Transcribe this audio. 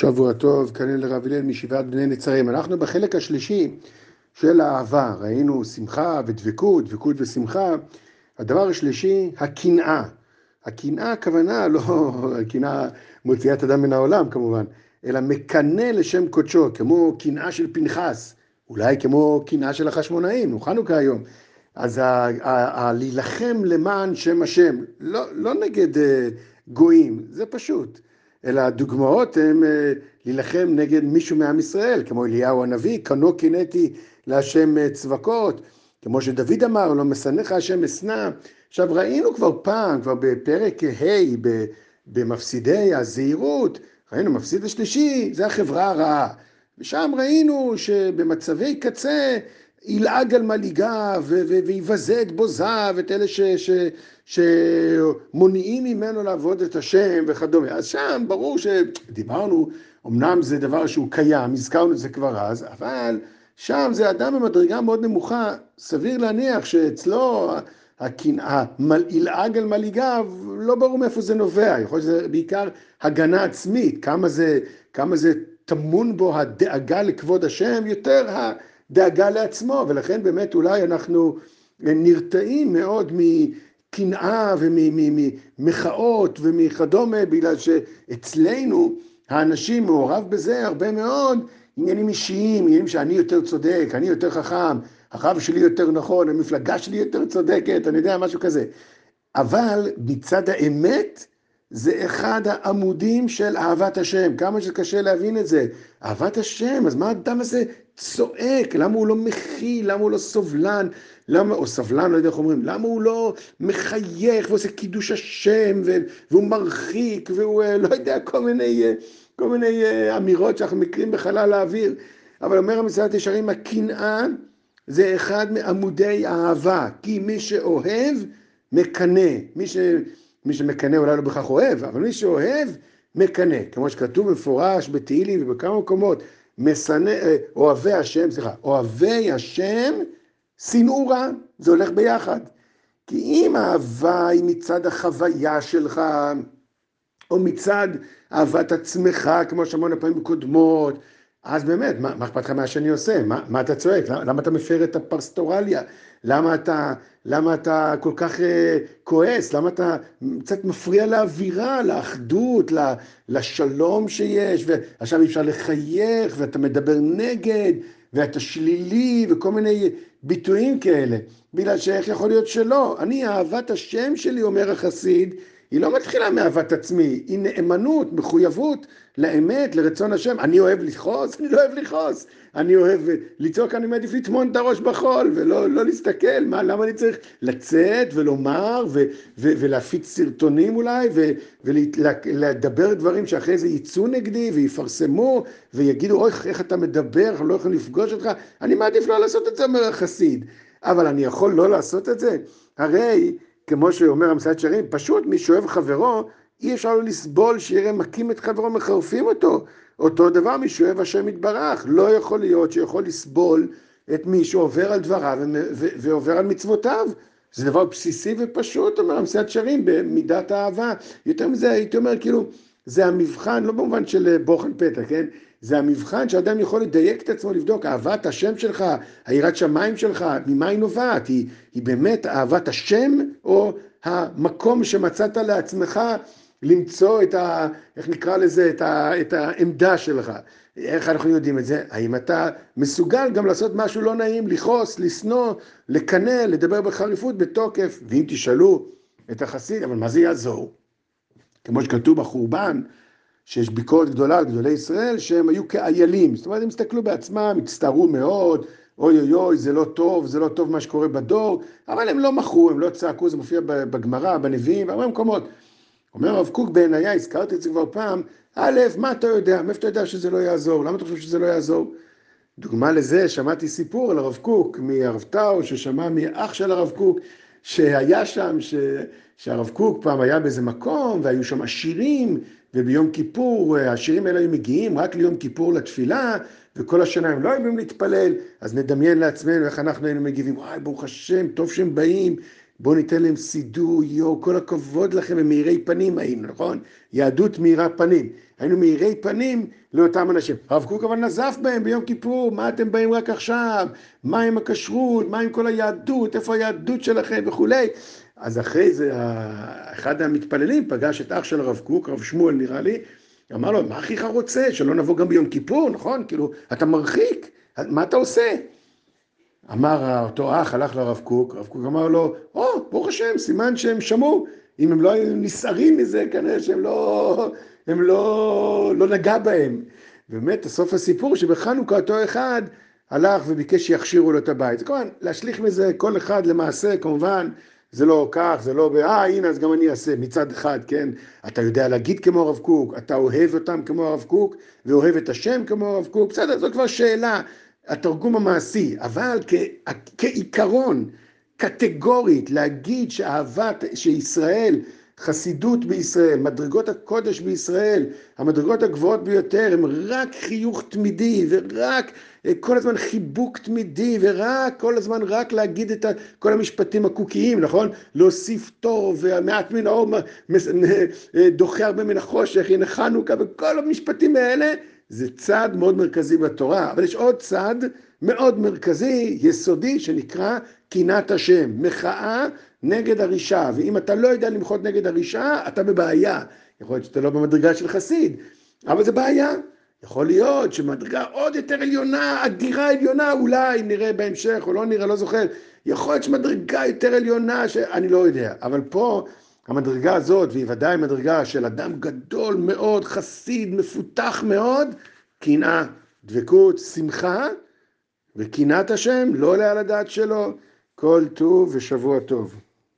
שבוע טוב, כאן לרב הלל מישיבת בני נצרים. אנחנו בחלק השלישי של האהבה, ראינו שמחה ודבקות, דבקות ושמחה. הדבר השלישי, הקנאה. הקנאה הכוונה, לא הקנאה מוציאת אדם מן העולם כמובן, אלא מקנא לשם קודשו, כמו קנאה של פנחס, אולי כמו קנאה של החשמונאים, הוא חנוכה היום. אז להילחם למען שם השם, לא נגד גויים, זה פשוט. אלא הדוגמאות הם להילחם נגד מישהו מעם ישראל, כמו אליהו הנביא, קנו קינאתי להשם צבקות, כמו שדוד אמר, לא מסנך השם אסנה. עכשיו ראינו כבר פעם, כבר בפרק ה' במפסידי הזהירות, ראינו מפסיד השלישי, זה החברה הרעה. ושם ראינו שבמצבי קצה, ילעג על מליגה ויבזה את בוזיו, את אלה שמונעים ממנו לעבוד את השם וכדומה. אז שם ברור שדיברנו, אמנם זה דבר שהוא קיים, הזכרנו את זה כבר אז, אבל שם זה אדם במדרגה מאוד נמוכה, סביר להניח שאצלו הקנאה, ילעג על מליגה, לא ברור מאיפה זה נובע, יכול להיות שזה בעיקר הגנה עצמית, כמה זה תמון בו הדאגה לכבוד השם, יותר דאגה לעצמו, ולכן באמת אולי אנחנו נרתעים מאוד מקנאה וממחאות ומכדומה, בגלל שאצלנו האנשים מעורב בזה הרבה מאוד עניינים אישיים, עניינים שאני יותר צודק, אני יותר חכם, הרב שלי יותר נכון, המפלגה שלי יותר צודקת, אני יודע משהו כזה. אבל מצד האמת, זה אחד העמודים של אהבת השם, כמה שקשה להבין את זה. אהבת השם, אז מה האדם הזה צועק? למה הוא לא מכיל? למה הוא לא סובלן? או סבלן, לא יודע איך אומרים, למה הוא לא מחייך ועושה קידוש השם, והוא מרחיק, והוא לא יודע, כל מיני אמירות שאנחנו מכירים בחלל האוויר. אבל אומר המסילת ישרים, הקנאה זה אחד מעמודי האהבה, כי מי שאוהב מקנא, מי שמקנא אולי לא בכך אוהב, אבל מי שאוהב מקנא, כמו שכתוב מפורש בתהילים ובכמה מקומות, אוהבי השם, שנאו רע, זה הולך ביחד. כי אם האהבה היא מצד החוויה שלך, או מצד אהבת עצמך, כמו שמונה פעמים קודמות, אז באמת, מה אכפת לך מה שאני עושה? מה אתה צועק? למה אתה מפר את הפרסטורליה? למה אתה כל כך כועס? למה אתה קצת מפריע לאווירה, לאחדות, לשלום שיש? ועכשיו אפשר לחייך, ואתה מדבר נגד, ואתה שלילי, וכל מיני ביטויים כאלה. בגלל שאיך יכול להיות שלא? אני, אהבת השם שלי, אומר החסיד, היא לא מתחילה מאהבת עצמי, היא נאמנות, מחויבות לאמת, לרצון השם. אני אוהב לחוס, אני לא אוהב לחוס. אני אוהב לצעוק, אני מעדיף לטמון את הראש בחול, ולא להסתכל. למה אני צריך לצאת ולומר, ולהפיץ סרטונים אולי, ולדבר דברים שאחרי זה ייצאו נגדי, ויפרסמו, ויגידו, אוי, איך אתה מדבר, אנחנו לא יכולים לפגוש אותך. אני מעדיף לא לעשות את זה, אומר החסיד. אבל אני יכול לא לעשות את זה? הרי כמו שאומר המסילת ישרים, פשוט מי שאוהב חברו, אי אפשר לו לסבול שיראה מכים את חברו, מחרפים אותו. אותו דבר, מי שאוהב השם יתברך, לא יכול להיות שיכול לסבול את מי שעובר על דבריו ועובר על מצוותיו. זה דבר בסיסי ופשוט, אומר המסילת ישרים, במידת האהבה. יותר מזה, הייתי אומר, כאילו, זה המבחן, לא במובן של בוחן פתע, כן? זה המבחן שאדם יכול לדייק את עצמו, לבדוק, אהבת השם שלך, היראת שמיים שלך, ממה היא נובעת? היא באמת אהבת השם, או המקום שמצאת לעצמך למצוא את איך נקרא לזה, את העמדה שלך. איך אנחנו יודעים את זה? האם אתה מסוגל גם לעשות משהו לא נעים, לחוס, לסנוע, לקנא, לדבר בחריפות, בתוקף? ואם תשאלו את החסיד, אבל מה זה יעזור? כמו שכתוב בחורבן, שיש ביקורת גדולה על גדולי ישראל, שהם היו כאיילים. זאת אומרת, הם הסתכלו בעצמם, הצטערו מאוד, אוי אוי אוי, זה לא טוב, זה לא טוב מה שקורה בדור, אבל הם לא מחו, הם לא צעקו, זה מופיע בגמרא, בנביאים, בהרבה מקומות. אומר הרב קוק בעיניי, הזכרתי את זה כבר פעם, א', מה אתה יודע? מאיפה אתה יודע שזה לא יעזור? למה אתה חושב שזה לא יעזור? דוגמה לזה, שמעתי סיפור על הרב קוק, מהרב טאו, ששמע מאח של הרב קוק, שהיה שם, שהרב קוק פעם היה באיזה מקום, והיו שם עשירים, וביום כיפור, העשירים האלה היו מגיעים רק ליום כיפור לתפילה, וכל השנה הם לא היו להתפלל, אז נדמיין לעצמנו איך אנחנו היינו מגיבים, וואי ברוך השם, טוב שהם באים, בואו ניתן להם סידור, יו, כל הכבוד לכם, הם מאירי פנים היינו, נכון? יהדות מאירה פנים. היינו מאירי פנים לאותם אנשים. הרב קוק אבל נזף בהם ביום כיפור, מה אתם באים רק עכשיו? מה עם הכשרות? מה עם כל היהדות? איפה היהדות שלכם וכו'. אז אחרי זה, אחד המתפללים פגש את אח של הרב קוק, רב שמואל נראה לי, אמר לו, מה אחיך רוצה? שלא נבוא גם ביום כיפור, נכון? כאילו, אתה מרחיק, מה אתה עושה? אמר אותו אח, הלך לרב קוק, הרב קוק אמר לו, ברוך השם, סימן שהם שמעו, אם הם לא היו נסערים מזה, כנראה שהם לא נגע בהם. באמת, הסוף הסיפור שבחנוכה אותו אחד הלך וביקש שיכשירו לו את הבית. זה כמובן, להשליך מזה כל אחד למעשה, כמובן, זה לא כך, זה לא, הנה, אז גם אני אעשה, מצד אחד, כן, אתה יודע להגיד כמו הרב קוק, אתה אוהב אותם כמו הרב קוק, ואוהב את השם כמו הרב קוק, בסדר, זו כבר שאלה, התרגום המעשי, אבל כעיקרון, קטגורית, להגיד שישראל, חסידות בישראל, מדרגות הקודש בישראל, המדרגות הגבוהות ביותר, הם רק חיוך תמידי, ורק כל הזמן חיבוק תמידי, ורק כל הזמן רק להגיד את כל המשפטים הקוקיים, נכון? להוסיף טוב, והמעט מן האור דוחה הרבה מן החושך, הנה חנוכה, וכל המשפטים האלה, זה צעד מאוד מרכזי בתורה, אבל יש עוד צעד מאוד מרכזי, יסודי, שנקרא קנאת השם, מחאה נגד הרישה, ואם אתה לא יודע למחות נגד הרישה, אתה בבעיה. יכול להיות שאתה לא במדרגה של חסיד, אבל זה בעיה. יכול להיות שמדרגה עוד יותר עליונה, אגירה עליונה, אולי נראה בהמשך או לא נראה, לא זוכר. יכול להיות שמדרגה יותר עליונה, שאני לא יודע, אבל פה המדרגה הזאת, והיא ודאי מדרגה של אדם גדול מאוד, חסיד, מפותח מאוד, קנאה, דבקות, שמחה, וקנאת השם, לא עולה על הדעת שלו, כל טוב ושבוע טוב.